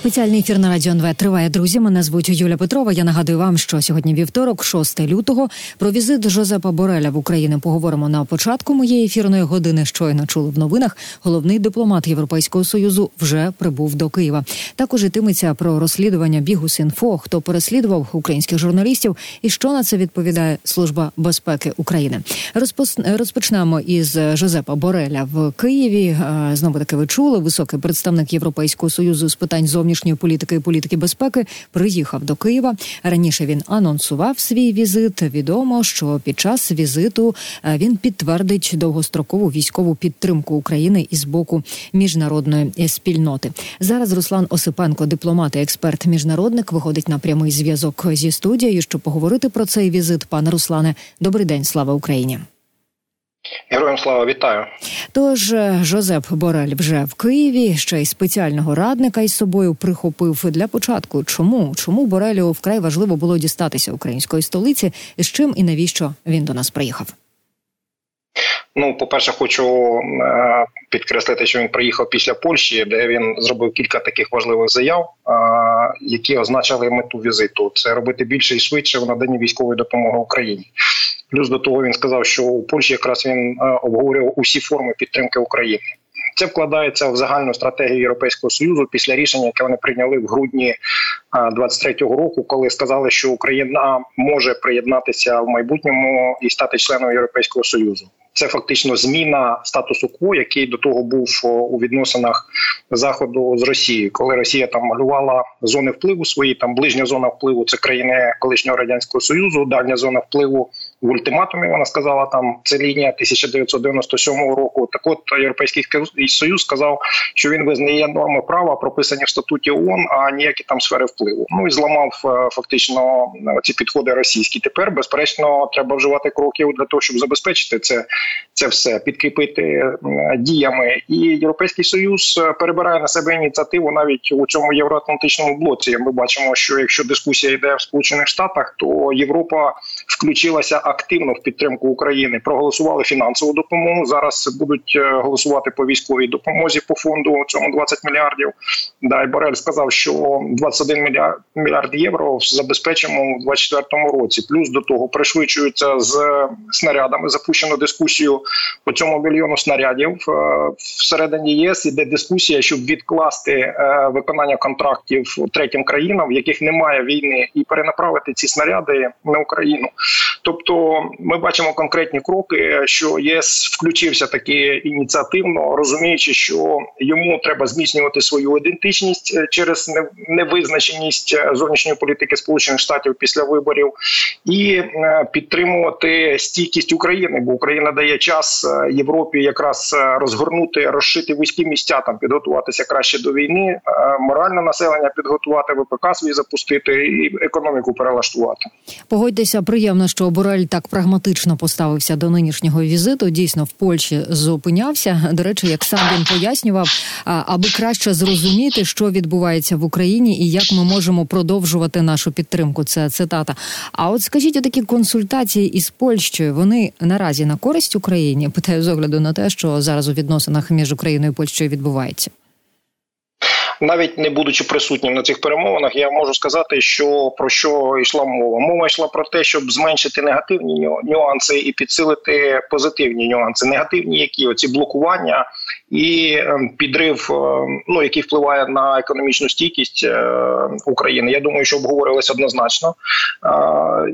Спеціальний ефір на радіо НВ триває, друзі. Мене звуть Юлія Петрова. Я нагадую вам, що сьогодні вівторок, 6 лютого. Про візит Жозепа Бореля в Україну поговоримо на початку моєї ефірної години. Щойно чули в новинах. Головний дипломат Європейського Союзу вже прибув до Києва. Також йтиметься про розслідування Бігус.Інфо, хто переслідував українських журналістів і що на це відповідає Служба безпеки України. Розпочнемо із Жозепа Бореля в Києві. Знову-таки ви чули, високий представник Європейського Союзу з питань зовнішньої політики і політики безпеки приїхав до Києва. Раніше він анонсував свій візит. Відомо, що під час візиту він підтвердить довгострокову військову підтримку України із боку міжнародної спільноти. Зараз Руслан Осипенко, дипломат і експерт-міжнародник, виходить на прямий зв'язок зі студією, щоб поговорити про цей візит. Пане Руслане, добрий день, слава Україні. Героям слава, вітаю. Тож Жозеп Борель вже в Києві, ще й спеціального радника із собою прихопив. Для початку, чому Борелю вкрай важливо було дістатися української столиці, з чим і навіщо він до нас приїхав? Ну, по-перше, хочу підкреслити, що він приїхав після Польщі, де він зробив кілька таких важливих заяв, які означали мету візиту. Це робити більше і швидше в наданні військової допомоги Україні. Плюс до того він сказав, що у Польщі якраз він обговорював усі форми підтримки України. Це вкладається в загальну стратегію Європейського Союзу після рішення, яке вони прийняли в грудні 23-го року, коли сказали, що Україна може приєднатися в майбутньому і стати членом Європейського Союзу. Це фактично зміна статусу кво, який до того був у відносинах Заходу з Росією, коли Росія там малювала зони впливу свої, там ближня зона впливу – це країни колишнього Радянського Союзу, дальня зона впливу в ультиматумі, вона сказала, там це лінія 1997 року. Так от Європейський Союз сказав, що він визнає норми права, прописані в статуті ООН, а ніякі там сфери впливу. Ну і зламав фактично ці підходи російські. Тепер, безперечно, треба вживати кроків для того, щоб забезпечити це все, підкріпити діями. І Європейський Союз перебирає на себе ініціативу навіть у цьому євроатлантичному блоці. Ми бачимо, що якщо дискусія йде в Сполучених Штатах, то Європа включилася активно в підтримку України, проголосували фінансову допомогу, зараз будуть голосувати по військовій допомозі по фонду, цьому 20 мільярдів. Да, і Борель сказав, що 21 мільярд євро забезпечимо в 2024 році. Плюс до того пришвидшується з снарядами, запущено дискусію по цьому мільйону снарядів. Всередині ЄС іде дискусія, щоб відкласти виконання контрактів третім країнам, в яких немає війни, і перенаправити ці снаряди на Україну. Тобто ми бачимо конкретні кроки, що ЄС включився таки ініціативно, розуміючи, що йому треба зміцнювати свою ідентичність через невизначеність зовнішньої політики Сполучених Штатів після виборів і підтримувати стійкість України, бо Україна дає час Європі якраз розгорнути, розшити вузькі місця, там підготуватися краще до війни, моральне населення підготувати, ВПК свій запустити і економіку перелаштувати. Погодьтеся, приємно, що Борель так прагматично поставився до нинішнього візиту. Дійсно, в Польщі зупинявся. До речі, як сам він пояснював, аби краще зрозуміти, що відбувається в Україні і як ми можемо продовжувати нашу підтримку. Це цитата. А от скажіть, отакі консультації із Польщею, вони наразі на користь Україні? Питаю з огляду на те, що зараз у відносинах між Україною і Польщею відбувається. Навіть не будучи присутнім на цих перемовинах, я можу сказати, що про що йшла мова. Мова йшла про те, щоб зменшити негативні нюанси і підсилити позитивні нюанси. Негативні які? Оці блокування і підрив, ну, який впливає на економічну стійкість України. Я думаю, що обговорилися однозначно.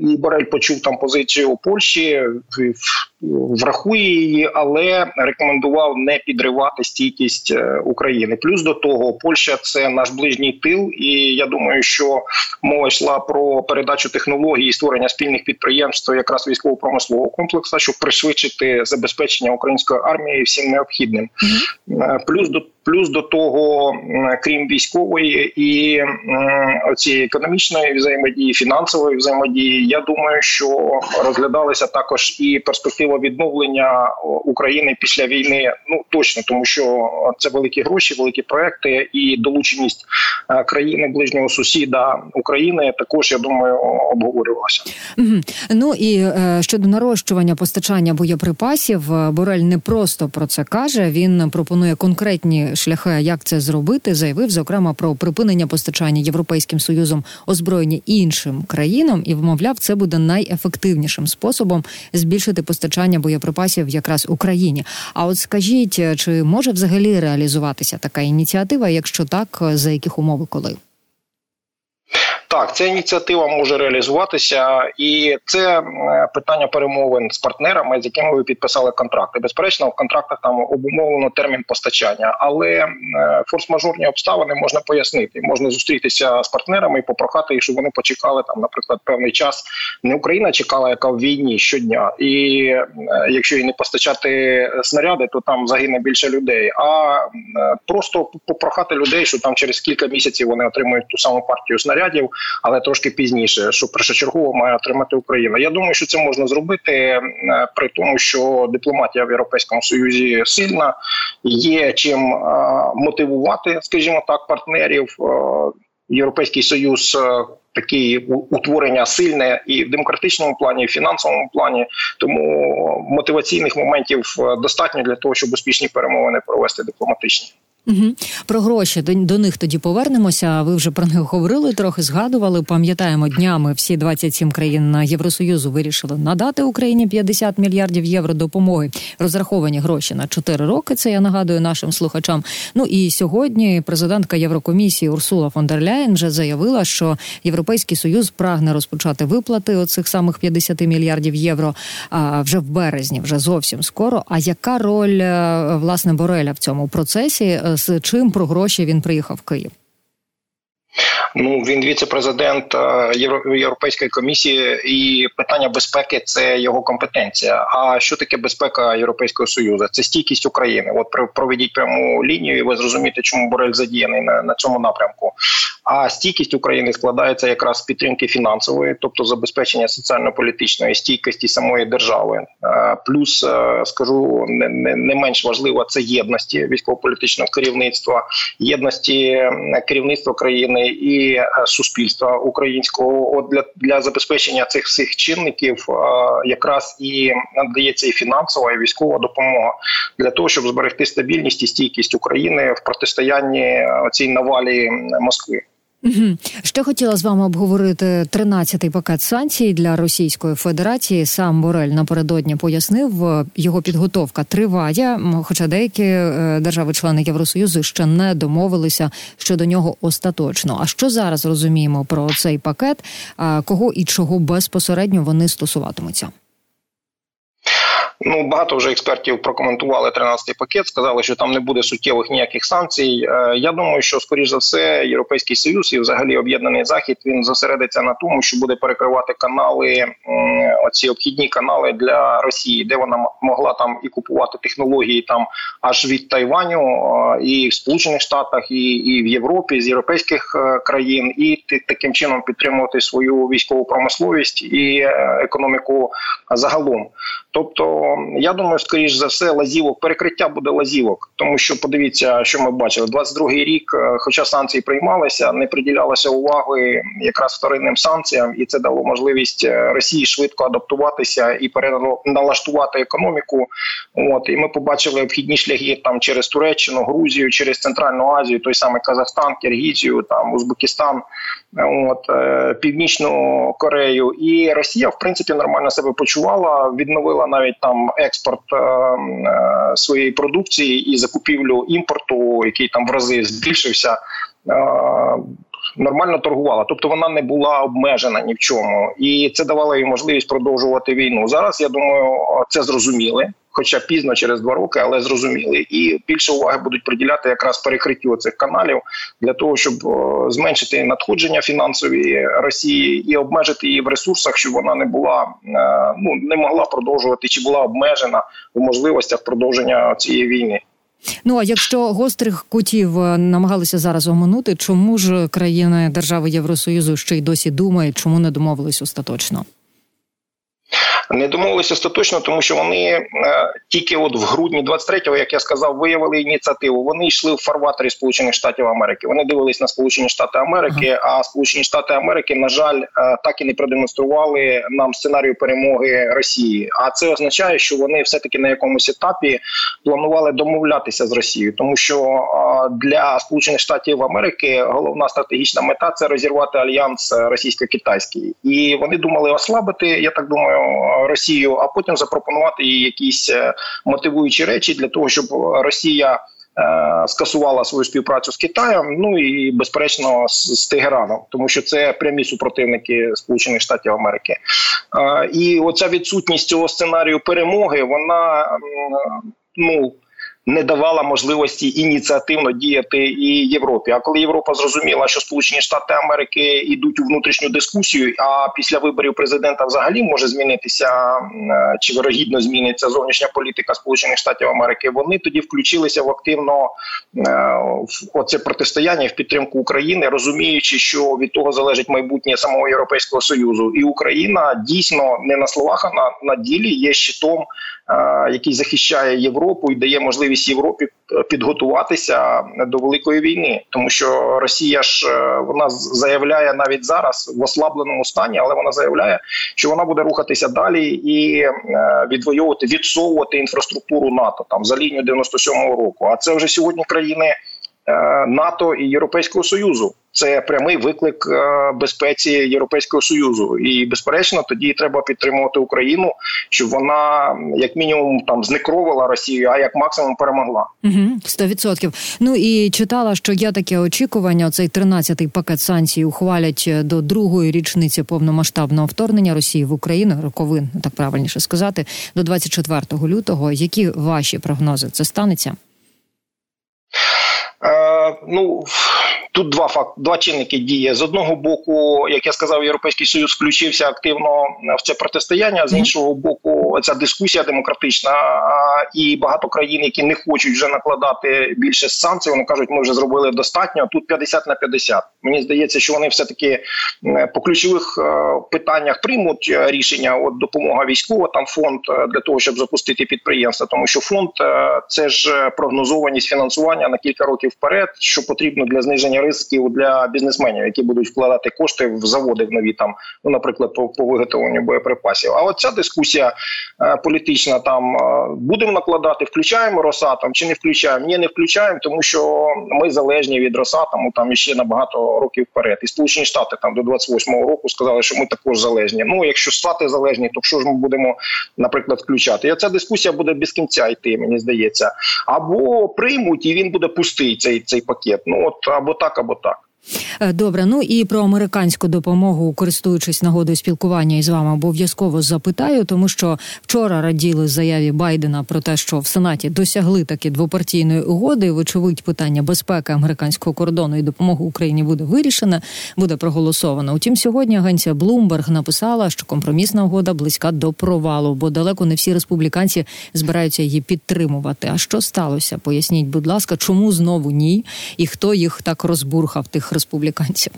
І Борель почув там позицію Польщі, врахує її, але рекомендував не підривати стійкість України. Плюс до того, Польща – це наш ближній тил, і я думаю, що мова йшла про передачу технологій і створення спільних підприємств якраз військово-промислового комплексу, щоб пришвидшити забезпечення української армії всім необхідним. Плюс до того, крім військової і цієї економічної взаємодії, фінансової взаємодії, я думаю, що розглядалися також і перспектива відновлення України після війни, ну точно, тому що це великі гроші, великі проекти і долученість країни, ближнього сусіда України також, я думаю, обговорювалася. Ну і щодо нарощування постачання боєприпасів, Борель не просто про це каже, він пропонує конкретні шляхи, як це зробити, заявив, зокрема, про припинення постачання Європейським Союзом озброєння іншим країнам і, вмовляв, це буде найефективнішим способом збільшити постачання боєприпасів якраз Україні. А от скажіть, чи може взагалі реалізуватися така ініціатива, якщо так, за яких умов і коли? Так, ця ініціатива може реалізуватися, і це питання перемовин з партнерами, з якими ви підписали контракти. Безперечно, в контрактах там обумовлено термін постачання, але форс-мажорні обставини можна пояснити. Можна зустрітися з партнерами і попрохати, щоб вони почекали, там, наприклад, певний час. Не Україна чекала, яка в війні щодня, і якщо їй не постачати снаряди, то там загине більше людей, а просто попрохати людей, що там через кілька місяців вони отримують ту саму партію снарядів, але трошки пізніше, що першочергово має отримати Україна. Я думаю, що це можна зробити, при тому, що дипломатія в Європейському Союзі сильна, є чим мотивувати, скажімо так, партнерів. Європейський Союз такі утворення сильне і в демократичному плані, і в фінансовому плані. Тому мотиваційних моментів достатньо для того, щоб успішні перемовини провести дипломатичні. Угу. Про гроші, до них тоді повернемося, ви вже про них говорили, трохи згадували, пам'ятаємо, днями всі 27 країн Євросоюзу вирішили надати Україні 50 мільярдів євро допомоги, розраховані гроші на 4 роки, це я нагадую нашим слухачам. Ну і сьогодні президентка Єврокомісії Урсула фон дер Ляєн вже заявила, що Європейський Союз прагне розпочати виплати оцих самих 50 мільярдів євро вже в березні, вже зовсім скоро. А яка роль, власне, Бореля в цьому процесі? З чим про гроші він приїхав в Київ? Ну, він віце-президент Європейської комісії, і питання безпеки – це його компетенція. А що таке безпека Європейського Союзу? Це стійкість України. От проведіть пряму лінію, і ви зрозумієте, чому Борель задіяний на цьому напрямку. А стійкість України складається якраз з підтримки фінансової, тобто забезпечення соціально-політичної стійкості самої держави. Плюс, скажу, не менш важливо, це єдності військово-політичного керівництва, єдності керівництва країни і суспільства українського. От для забезпечення цих всіх чинників якраз і надається і фінансова, і військова допомога для того, щоб зберегти стабільність і стійкість України в протистоянні цій навалі Москви. Угу. Ще хотіла з вами обговорити 13-й пакет санкцій для Російської Федерації. Сам Борель напередодні пояснив, його підготовка триває, хоча деякі держави-члени Євросоюзу ще не домовилися щодо нього остаточно. А що зараз розуміємо про цей пакет? Кого і чого безпосередньо вони стосуватимуться? Ну, багато вже експертів прокоментували 13-й пакет, сказали, що там не буде суттєвих ніяких санкцій. Я думаю, що, скоріш за все, Європейський Союз і взагалі Об'єднаний Захід, він зосередиться на тому, що буде перекривати канали, оці обхідні канали для Росії, де вона могла там і купувати технології там аж від Тайваню, і в Сполучених Штатах, і в Європі, з європейських країн, і таким чином підтримувати свою військову промисловість і економіку загалом. Тобто, я думаю, скоріш за все, лазівок, перекриття буде лазівок, тому що, подивіться, що ми бачили, 22-й рік, хоча санкції приймалися, не приділялося уваги якраз вторинним санкціям, і це дало можливість Росії швидко адаптуватися і переналаштувати економіку. От, і ми побачили обхідні шляхи там через Туреччину, Грузію, через Центральну Азію, той самий Казахстан, Киргізію, там Узбекистан, от, Північну Корею. І Росія, в принципі, нормально себе почувала, відновила навіть там експорт своєї продукції і закупівлю імпорту, який там в рази збільшився, нормально торгувала. Тобто вона не була обмежена ні в чому. І це давало їй можливість продовжувати війну. Зараз, я думаю, це зрозуміли. Хоча пізно, через 2 роки, але зрозуміли. І більше уваги будуть приділяти якраз перекриттю цих каналів для того, щоб зменшити надходження фінансові Росії і обмежити її в ресурсах, щоб вона не була, ну, не могла продовжувати чи була обмежена в можливостях продовження цієї війни. Ну, а якщо гострих кутів намагалися зараз оминути, чому ж країни держави Євросоюзу ще й досі думають, чому не домовились остаточно? Не домовились остаточно, тому що вони тільки от в грудні 23-го, як я сказав, виявили ініціативу. Вони йшли в фарватері Сполучених Штатів Америки. Вони дивились на Сполучені Штати Америки, а Сполучені Штати Америки, на жаль, так і не продемонстрували нам сценарію перемоги Росії. А це означає, що вони все-таки на якомусь етапі планували домовлятися з Росією, тому що для Сполучених Штатів Америки головна стратегічна мета – це розірвати альянс російсько-китайський. І вони думали ослабити, я так думаю, Росію, а потім запропонувати їй якісь мотивуючі речі для того, щоб Росія скасувала свою співпрацю з Китаєм, ну і, безперечно, з Тегераном, тому що це прямі супротивники Сполучених Штатів Америки. І оця відсутність цього сценарію перемоги, вона, не давала можливості ініціативно діяти і Європі. А коли Європа зрозуміла, що Сполучені Штати Америки йдуть у внутрішню дискусію, а після виборів президента взагалі може змінитися, чи вирогідно зміниться зовнішня політика Сполучених Штатів Америки, вони тоді включилися в активно в оце протистояння, в підтримку України, розуміючи, що від того залежить майбутнє самого Європейського Союзу. І Україна дійсно не на словах, а на ділі є щитом, який захищає Європу і дає можливість Європі підготуватися до великої війни. Тому що Росія ж, вона заявляє навіть зараз в ослабленому стані, але вона заявляє, що вона буде рухатися далі і відвоювати, відсовувати інфраструктуру НАТО там за лінію 97-го року. А це вже сьогодні країни НАТО і Європейського Союзу. Це прямий виклик безпеці Європейського Союзу. І, безперечно, тоді треба підтримувати Україну, щоб вона, як мінімум, там, знекровила Росію, а як максимум перемогла. 100%. Ну і читала, що є таке очікування, оцей 13-й пакет санкцій ухвалять до другої річниці повномасштабного вторгнення Росії в Україну, роковин, так правильніше сказати, до 24 лютого. Які ваші прогнози? Це станеться? Тут два чинники дії. З одного боку, як я сказав, Європейський Союз включився активно в це протистояння, з іншого боку, ця дискусія демократична, і багато країн, які не хочуть вже накладати більше санкцій, вони кажуть, ми вже зробили достатньо, тут 50/50. Мені здається, що вони все-таки по ключових питаннях приймуть рішення, от допомога військова, там фонд для того, щоб запустити підприємства, тому що фонд – це ж прогнозованість фінансування на кілька років вперед, що потрібно для зниження ризиків для бізнесменів, які будуть вкладати кошти в заводи в нові, там, наприклад, по виготовленню боєприпасів. А от ця дискусія політична, там, будемо накладати, включаємо Росатом чи не включаємо? Ні, не включаємо, тому що ми залежні від Росатому там ще на багато років вперед. І Сполучені Штати там до 28-го року сказали, що ми також залежні. Ну, якщо Штати залежні, то що ж ми будемо, наприклад, включати? І оця дискусія буде без кінця йти, мені здається. Або приймуть, і він буде пустий, цей пакет. Або так, або так. Добре, і про американську допомогу, користуючись нагодою спілкування із вами, обов'язково запитаю, тому що вчора раділи заяві Байдена про те, що в Сенаті досягли таки двопартійної угоди, вочевидь, питання безпеки американського кордону і допомоги Україні буде вирішено, буде проголосовано. Утім, сьогодні агенція Bloomberg написала, що компромісна угода близька до провалу, бо далеко не всі республіканці збираються її підтримувати. А що сталося? Поясніть, будь ласка, чому знову ні? І хто їх так розбурхав, тих республіканців?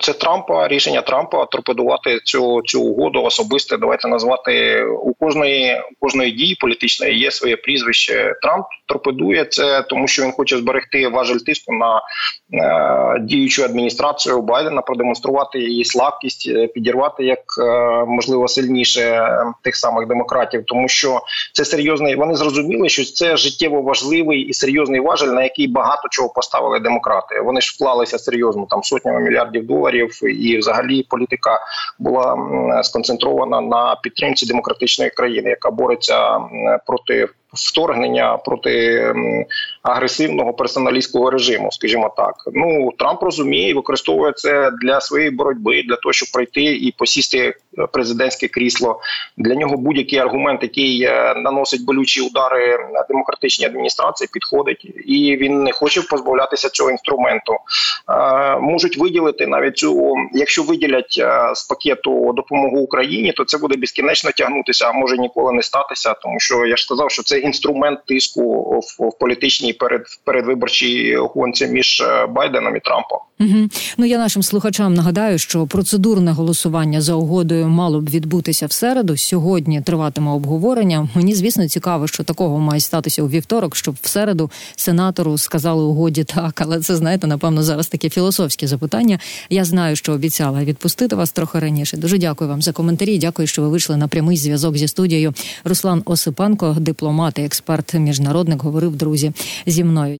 Це Трампа, рішення Трампа торпедувати цю угоду особисто. Давайте назвати, у кожної дії політичної є своє прізвище. Трамп торпедує це, тому що він хоче зберегти важель тиску на діючу адміністрацію Байдена, продемонструвати її слабкість, підірвати як можливо сильніше тих самих демократів, тому що це серйозний, вони зрозуміли, що це життєво важливий і серйозний важель, на який багато чого поставили демократи. Вони ж вклалися серйозно, там сотнями мільярдів доларів, і взагалі політика була сконцентрована на підтримці демократичної країни, яка бореться проти вторгнення, проти агресивного персоналістського режиму, скажімо так. Трамп розуміє і використовує це для своєї боротьби, для того, щоб прийти і посісти президентське крісло. Для нього будь-який аргумент, який наносить болючі удари на демократичній адміністрації, підходить. І він не хоче позбавлятися цього інструменту. Можуть виділити навіть цю, якщо виділять з пакету допомогу Україні, то це буде безкінечно тягнутися, а може ніколи не статися, тому що я ж сказав, що це інструмент тиску в політичній передвиборчій гонці між Байденом і Трампом. Я нашим слухачам нагадаю, що процедурне голосування за угодою якою мало б відбутися в середу, сьогодні триватиме обговорення. Мені, звісно, цікаво, що такого має статися у вівторок, щоб в середу сенатору сказали угоді так. Але це, знаєте, напевно, зараз таке філософське запитання. Я знаю, що обіцяла відпустити вас трохи раніше. Дуже дякую вам за коментарі. Дякую, що ви вийшли на прямий зв'язок зі студією. Руслан Осипенко, дипломат і експерт-міжнародник, говорив, друзі, зі мною.